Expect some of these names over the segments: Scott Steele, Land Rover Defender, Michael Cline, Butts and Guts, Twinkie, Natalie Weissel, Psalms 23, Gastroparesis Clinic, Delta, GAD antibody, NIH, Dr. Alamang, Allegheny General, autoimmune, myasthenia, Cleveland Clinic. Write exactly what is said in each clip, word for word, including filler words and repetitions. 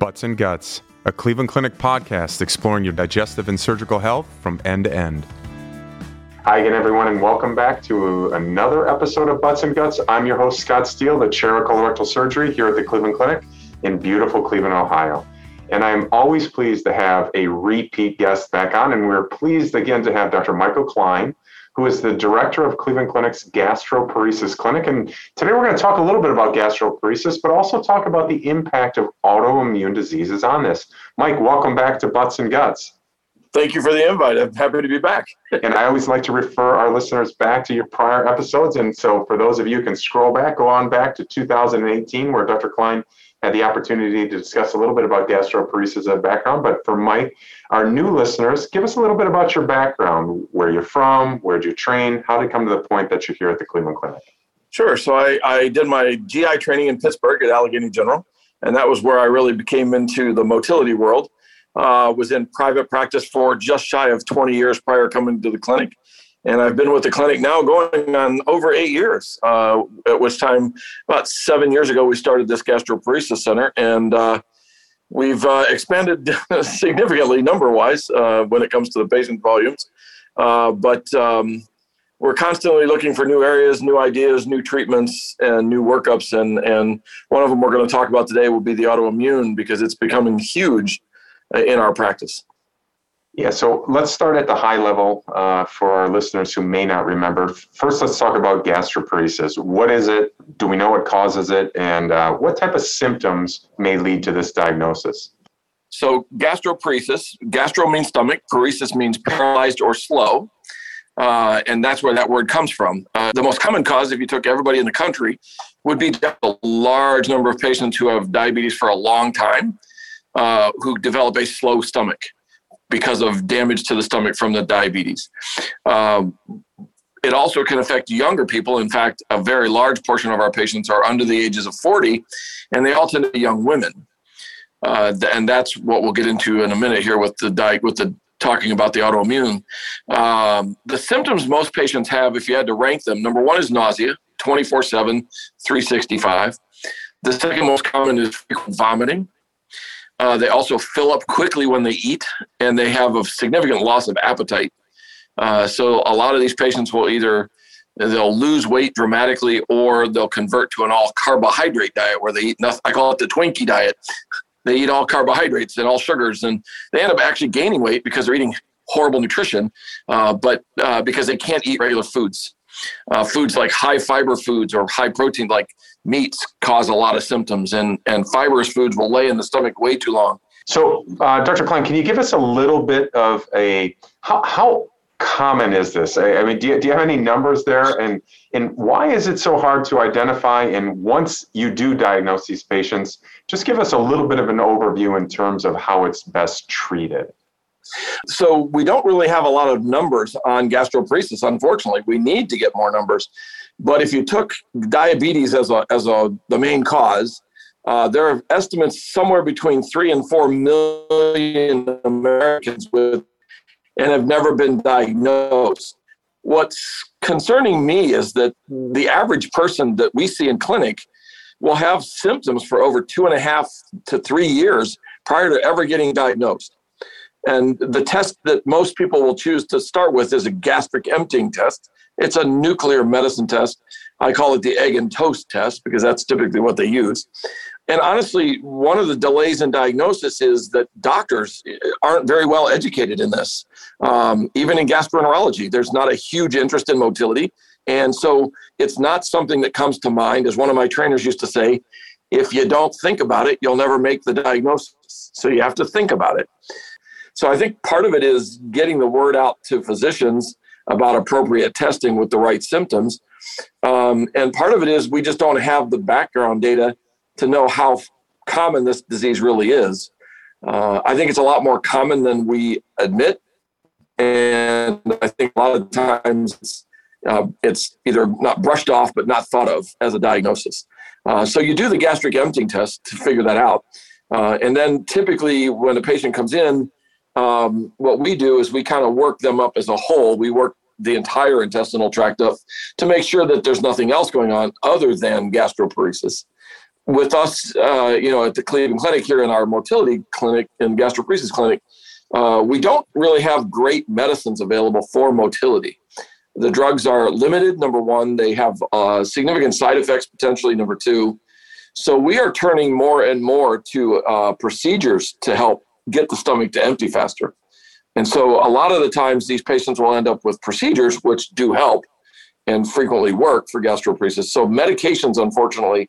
Butts and Guts, a Cleveland Clinic podcast exploring your digestive and surgical health from end to end. Hi again, everyone, and welcome back to another episode of Butts and Guts. I'm your host, Scott Steele, the chair of colorectal surgery here at the Cleveland Clinic in beautiful Cleveland, Ohio. And I'm always pleased to have a repeat guest back on, and we're pleased again to have Doctor Michael Cline, who is the director of Cleveland Clinic's Gastroparesis Clinic. And today we're going to talk a little bit about gastroparesis, but also talk about the impact of autoimmune diseases on this. Mike, welcome back to Butts and Guts. Thank you for the invite. I'm happy to be back. And I always like to refer our listeners back to your prior episodes. And so for those of you who can scroll back, go on back to two thousand eighteen, where Doctor Cline had the opportunity to discuss a little bit about gastroparesis as a background. But for Mike, our new listeners, give us a little bit about your background, where you're from, where did you train, how did you come to the point that you're here at the Cleveland Clinic? Sure. So I, I did my G I training in Pittsburgh at Allegheny General, and that was where I really became into the motility world. Uh, was in private practice for just shy of twenty years prior coming to the clinic. And I've been with the clinic now going on over eight years, uh, at which time about seven years ago, we started this gastroparesis center. And uh, we've uh, expanded significantly number-wise uh, when it comes to the patient volumes. Uh, but um, we're constantly looking for new areas, new ideas, new treatments, and new workups. And, and one of them we're going to talk about today will be the autoimmune, because it's becoming huge in our practice. Yeah, so let's start at the high level uh, for our listeners who may not remember. First, let's talk about gastroparesis. What is it? Do we know what causes it? And uh, what type of symptoms may lead to this diagnosis? So gastroparesis, gastro means stomach, paresis means paralyzed or slow. Uh, and that's where that word comes from. Uh, the most common cause, if you took everybody in the country, would be a large number of patients who have diabetes for a long time, Uh, who develop a slow stomach because of damage to the stomach from the diabetes. Um, it also can affect younger people. In fact, a very large portion of our patients are under the ages of forty, and they all tend to be young women. Uh, and that's what we'll get into in a minute here with the di- with the talking about the autoimmune. Um, the symptoms most patients have, if you had to rank them, number one is nausea, twenty-four seven, three sixty-five. The second most common is frequent vomiting. Uh, they also fill up quickly when they eat, and they have a significant loss of appetite. Uh, so a lot of these patients will either, they'll lose weight dramatically, or they'll convert to an all-carbohydrate diet where they eat nothing. I call it the Twinkie diet. They eat all carbohydrates and all sugars, and they end up actually gaining weight because they're eating horrible nutrition, uh, but uh, because they can't eat regular foods. Uh, foods like high fiber foods or high protein like meats cause a lot of symptoms, and, and fibrous foods will lay in the stomach way too long. So, uh, Doctor Cline, can you give us a little bit of a, how, how common is this? I, I mean, do you, do you have any numbers there? And, and why is it so hard to identify? And once you do diagnose these patients, just give us a little bit of an overview in terms of how it's best treated. So we don't really have a lot of numbers on gastroparesis, unfortunately. We need to get more numbers. But if you took diabetes as a as a the main cause, uh, there are estimates somewhere between three and four million Americans with and have never been diagnosed. What's concerning me is that the average person that we see in clinic will have symptoms for over two and a half to three years prior to ever getting diagnosed. And the test that most people will choose to start with is a gastric emptying test. It's a nuclear medicine test. I call it the egg and toast test because that's typically what they use. And honestly, one of the delays in diagnosis is that doctors aren't very well educated in this. Um, even in gastroenterology, there's not a huge interest in motility. And so it's not something that comes to mind. As one of my trainers used to say, if you don't think about it, you'll never make the diagnosis. So you have to think about it. So I think part of it is getting the word out to physicians about appropriate testing with the right symptoms. Um, and part of it is we just don't have the background data to know how common this disease really is. Uh, I think it's a lot more common than we admit. And I think a lot of times it's, uh, it's either not brushed off, but not thought of as a diagnosis. Uh, so you do the gastric emptying test to figure that out. Uh, and then typically when a patient comes in, Um, what we do is we kind of work them up as a whole. We work the entire intestinal tract up to make sure that there's nothing else going on other than gastroparesis. with us, uh, you know, at the Cleveland Clinic here in our motility clinic and gastroparesis clinic, uh, we don't really have great medicines available for motility. The drugs are limited, number one. They have uh, significant side effects, potentially, number two. So we are turning more and more to uh, procedures to help get the stomach to empty faster. And so a lot of the times these patients will end up with procedures which do help and frequently work for gastroparesis. So medications, unfortunately,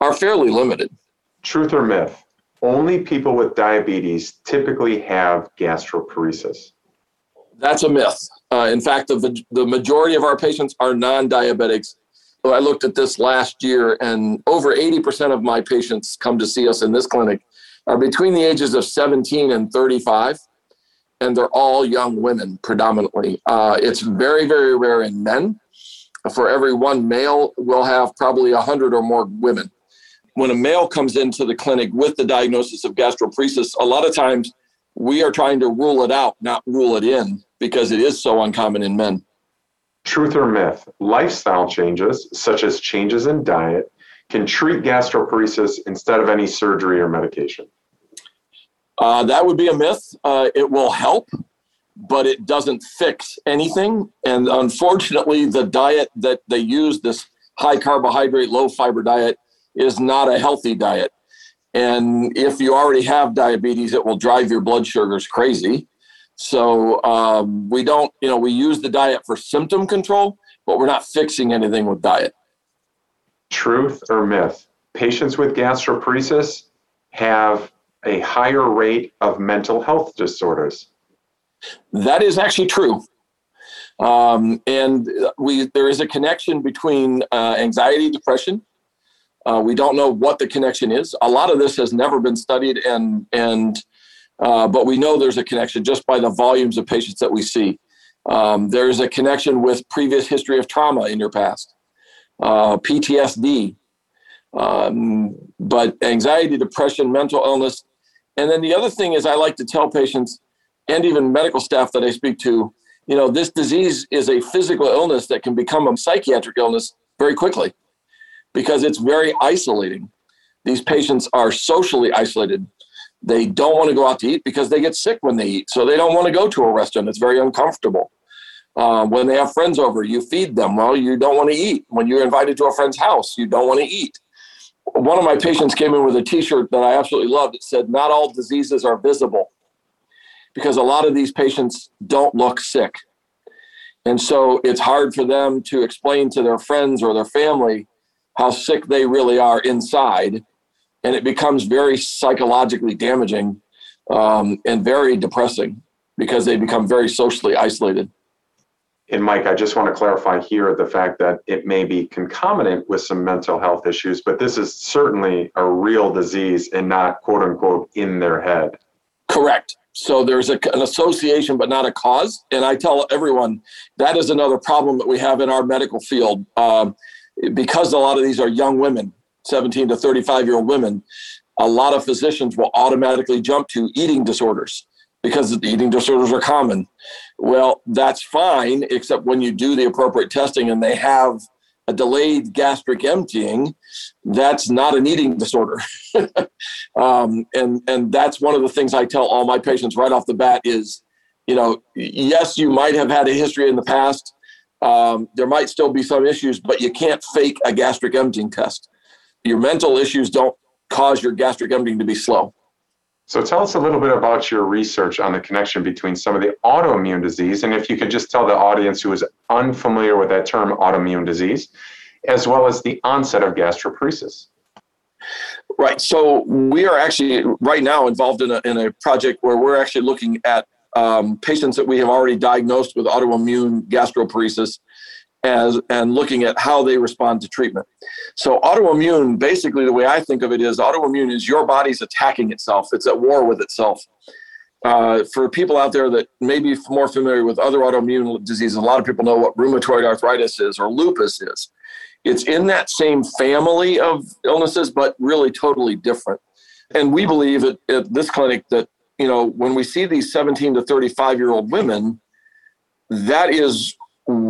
are fairly limited. Truth or myth? Only people with diabetes typically have gastroparesis. That's a myth. Uh, in fact, the, the majority of our patients are non-diabetics. So I looked at this last year, and over eighty percent of my patients come to see us in this clinic are between the ages of seventeen and thirty-five, and they're all young women predominantly. Uh, it's very, very rare in men. For every one male, we'll have probably one hundred or more women. When a male comes into the clinic with the diagnosis of gastroparesis, a lot of times we are trying to rule it out, not rule it in, because it is so uncommon in men. Truth or myth, lifestyle changes, such as changes in diet, can treat gastroparesis instead of any surgery or medication? Uh, that would be a myth. Uh, it will help, but it doesn't fix anything. And unfortunately, the diet that they use, this high carbohydrate, low fiber diet, is not a healthy diet. And if you already have diabetes, it will drive your blood sugars crazy. So um, we don't, you know, we use the diet for symptom control, but we're not fixing anything with diet. Truth or myth? Patients with gastroparesis have a higher rate of mental health disorders. That is actually true. Um, and we there is a connection between uh, anxiety, depression. Uh, we don't know what the connection is. A lot of this has never been studied, and and uh, but we know there's a connection just by the volumes of patients that we see. Um, there is a connection with previous history of trauma in your past, uh, P T S D, um, but anxiety, depression, mental illness. And then the other thing is I like to tell patients and even medical staff that I speak to, you know, this disease is a physical illness that can become a psychiatric illness very quickly, because it's very isolating. These patients are socially isolated. They don't want to go out to eat because they get sick when they eat. So they don't want to go to a restaurant. It's very uncomfortable. Uh, when they have friends over, you feed them. Well, you don't want to eat. When you're invited to a friend's house, you don't want to eat. One of my patients came in with a T-shirt that I absolutely loved. It said, "Not all diseases are visible," because a lot of these patients don't look sick. And so it's hard for them to explain to their friends or their family how sick they really are inside, and it becomes very psychologically damaging um, and very depressing because they become very socially isolated. And Mike, I just want to clarify here the fact that it may be concomitant with some mental health issues, but this is certainly a real disease and not, quote unquote, in their head. Correct. So there's a, an association, but not a cause. And I tell everyone that is another problem that we have in our medical field. Um, Because a lot of these are young women, seventeen to thirty-five-year-old women, a lot of physicians will automatically jump to eating disorders because the eating disorders are common. Well, that's fine, except when you do the appropriate testing and they have a delayed gastric emptying, that's not an eating disorder. um, and, and that's one of the things I tell all my patients right off the bat is, you know, yes, you might have had a history in the past. Um, there might still be some issues, but you can't fake a gastric emptying test. Your mental issues don't cause your gastric emptying to be slow. So tell us a little bit about your research on the connection between some of the autoimmune disease, and if you could just tell the audience who is unfamiliar with that term, autoimmune disease, as well as the onset of gastroparesis. Right. So we are actually right now involved in a, in a project where we're actually looking at Um, patients that we have already diagnosed with autoimmune gastroparesis as, and looking at how they respond to treatment. So autoimmune, basically the way I think of it is autoimmune is your body's attacking itself. It's at war with itself. Uh, for people out there that may be more familiar with other autoimmune diseases, a lot of people know what rheumatoid arthritis is or lupus is. It's in that same family of illnesses, but really totally different. And we believe at, at this clinic that you know, when we see these seventeen to thirty-five-year-old women, that is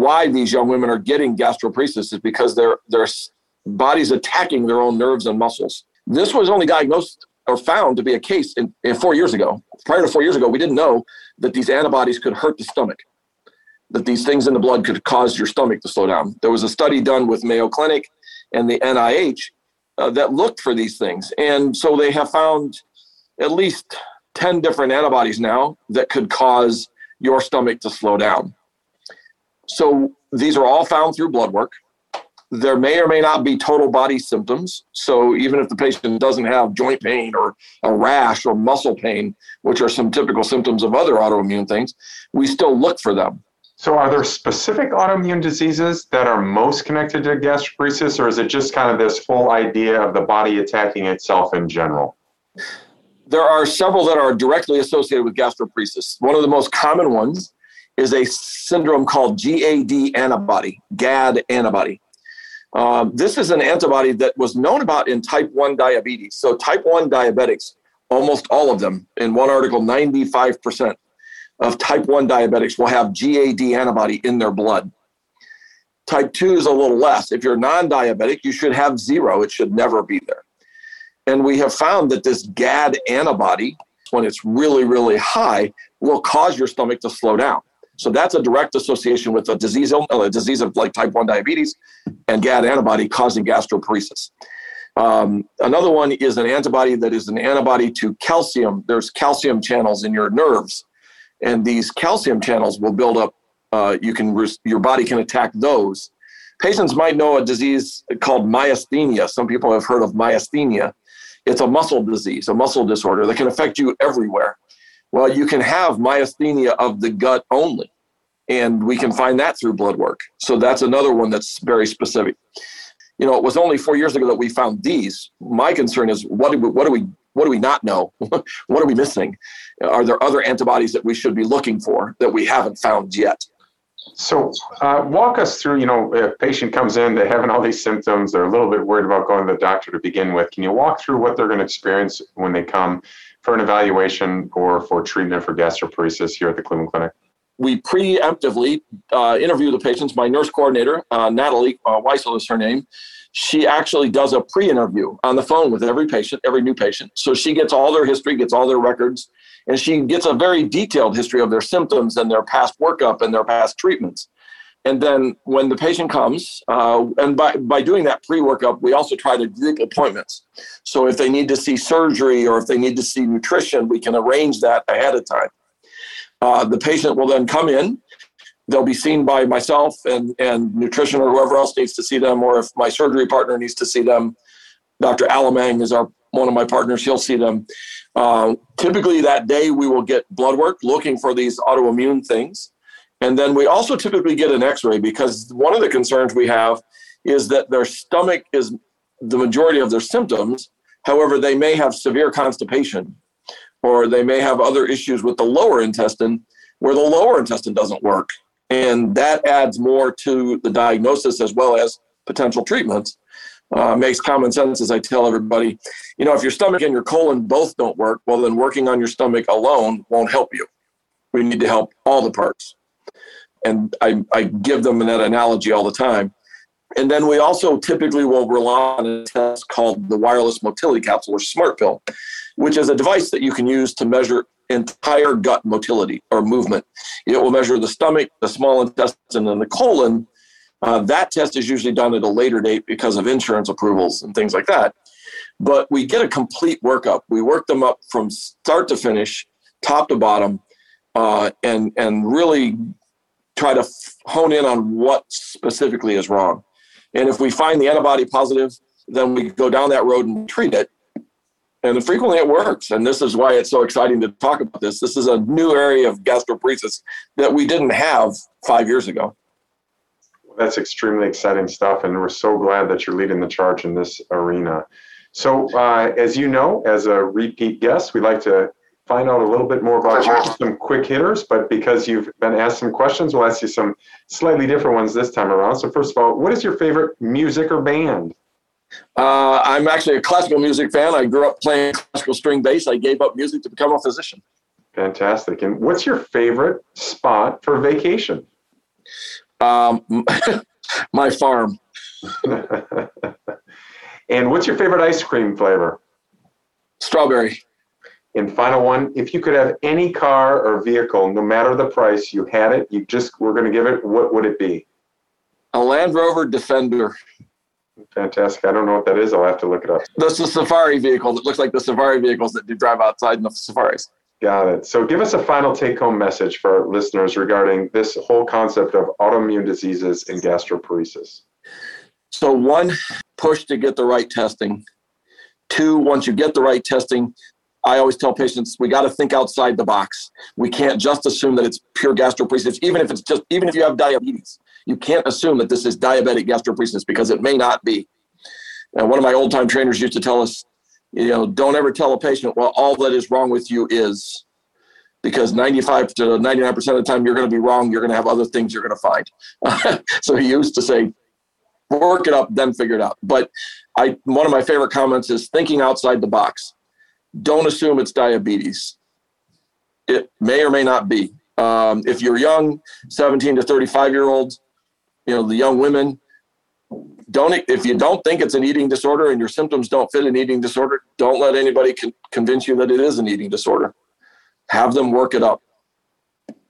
why these young women are getting gastroparesis, is because they're they're bodies attacking their own nerves and muscles. This was only diagnosed or found to be a case in, in four years ago. Prior to four years ago, we didn't know that these antibodies could hurt the stomach, that these things in the blood could cause your stomach to slow down. There was a study done with Mayo Clinic and the N I H uh, that looked for these things. And so they have found at least ten different antibodies now that could cause your stomach to slow down. So these are all found through blood work. There may or may not be total body symptoms. So even if the patient doesn't have joint pain or a rash or muscle pain, which are some typical symptoms of other autoimmune things, we still look for them. So are there specific autoimmune diseases that are most connected to gastroparesis, or is it just kind of this whole idea of the body attacking itself in general? There are several that are directly associated with gastroparesis. One of the most common ones is a syndrome called G A D antibody, G A D antibody. Um, this is an antibody that was known about in type one diabetes. So type one diabetics, almost all of them, in one article, ninety-five percent of type one diabetics will have G A D antibody in their blood. Type two is a little less. If you're non-diabetic, you should have zero. It should never be there. And we have found that this G A D antibody, when it's really, really high, will cause your stomach to slow down. So that's a direct association with a disease, a disease of like type one diabetes and G A D antibody causing gastroparesis. Um, another one is an antibody that is an antibody to calcium. There's calcium channels in your nerves, and these calcium channels will build up. Uh, you can res- your body can attack those. Patients might know a disease called myasthenia. Some people have heard of myasthenia. It's a muscle disease, a muscle disorder that can affect you everywhere. Well, you can have myasthenia of the gut only, and we can find that through blood work. So that's another one that's very specific. You know, it was only four years ago that we found these. My concern is what do we, what do we, what do we not know? What are we missing? Are there other antibodies that we should be looking for that we haven't found yet? So uh, walk us through, you know, if a patient comes in, they're having all these symptoms, they're a little bit worried about going to the doctor to begin with. Can you walk through what they're going to experience when they come for an evaluation or for treatment for gastroparesis here at the Cleveland Clinic? We preemptively uh, interview the patients. My nurse coordinator, uh, Natalie uh, Weissel is her name. She actually does a pre-interview on the phone with every patient, every new patient. So she gets all their history, gets all their records, and she gets a very detailed history of their symptoms and their past workup and their past treatments. And then when the patient comes, uh, and by, by doing that pre-workup, we also try to group appointments. So if they need to see surgery or if they need to see nutrition, we can arrange that ahead of time. Uh, the patient will then come in. They'll be seen by myself and, and nutrition or whoever else needs to see them, or if my surgery partner needs to see them, Doctor Alamang is our one of my partners, he'll see them. Uh, typically that day we will get blood work looking for these autoimmune things. And then we also typically get an x-ray because one of the concerns we have is that their stomach is the majority of their symptoms. However, they may have severe constipation or they may have other issues with the lower intestine where the lower intestine doesn't work. And that adds more to the diagnosis as well as potential treatments. Uh, makes common sense, as I tell everybody. You know, if your stomach and your colon both don't work, well, then working on your stomach alone won't help you. We need to help all the parts. And I, I give them that analogy all the time. And then we also typically will rely on a test called the wireless motility capsule or smart pill, which is a device that you can use to measure entire gut motility or movement. It will measure the stomach, the small intestine, and the colon. Uh, that test is usually done at a later date because of insurance approvals and things like that. But we get a complete workup. We work them up from start to finish, top to bottom, uh, and, and really try to f- hone in on what specifically is wrong. And if we find the antibody positive, then we go down that road and treat it. And frequently it works. And this is why it's so exciting to talk about this. This is a new area of gastroparesis that we didn't have five years ago. That's extremely exciting stuff, and we're so glad that you're leading the charge in this arena. So, uh, as you know, as a repeat guest, we'd like to find out a little bit more about you, some quick hitters, but because you've been asked some questions, we'll ask you some slightly different ones this time around. So, first of all, what is your favorite music or band? Uh, I'm actually a classical music fan. I grew up playing classical string bass. I gave up music to become a physician. Fantastic. And what's your favorite spot for vacation? Um, my farm. And what's your favorite ice cream flavor? Strawberry. And final one, if you could have any car or vehicle, no matter the price, you had it, you just were going to give it, what would it be? A Land Rover Defender. Fantastic. I don't know what that is. I'll have to look it up. That's the safari vehicle that looks like the safari vehicles that do drive outside in the safaris. Got it. So give us a final take-home message for our listeners regarding this whole concept of autoimmune diseases and gastroparesis. So one, push to get the right testing. Two, once you get the right testing, I always tell patients, we got to think outside the box. We can't just assume that it's pure gastroparesis, even if it's just, even if you have diabetes. You can't assume that this is diabetic gastroparesis because it may not be. Now, one of my old-time trainers used to tell us, you know, don't ever tell a patient, well, all that is wrong with you is, because ninety-five to ninety-nine percent of the time you're going to be wrong. You're going to have other things you're going to find. So he used to say, work it up, then figure it out. But I, one of my favorite comments is thinking outside the box. Don't assume it's diabetes. It may or may not be. Um, if you're young, seventeen to thirty-five year olds, you know, the young women, don't, if you don't think it's an eating disorder and your symptoms don't fit an eating disorder, don't let anybody con- convince you that it is an eating disorder. Have them work it up.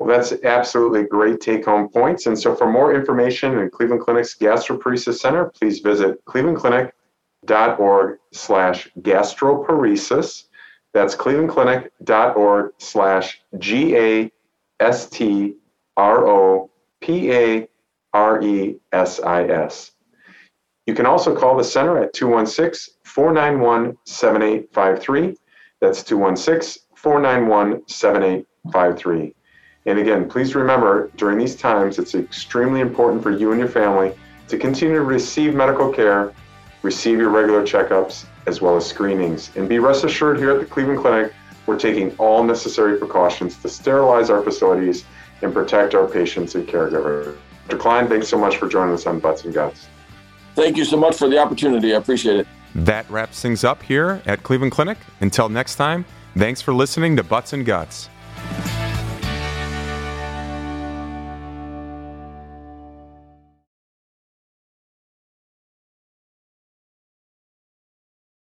Well, that's absolutely great take-home points. And so for more information in Cleveland Clinic's Gastroparesis Center, please visit clevelandclinic.org slash gastroparesis. That's clevelandclinic.org slash G A S T R O P A R E S I S. You can also call the center at two one six, four nine one, seven eight five three. That's two one six, four nine one, seven eight five three. And again, please remember, during these times, it's extremely important for you and your family to continue to receive medical care, receive your regular checkups, as well as screenings. And be rest assured, here at the Cleveland Clinic, we're taking all necessary precautions to sterilize our facilities and protect our patients and caregivers. Doctor Cline, thanks so much for joining us on Butts and Guts. Thank you so much for the opportunity. I appreciate it. That wraps things up here at Cleveland Clinic. Until next time, thanks for listening to Butts and Guts.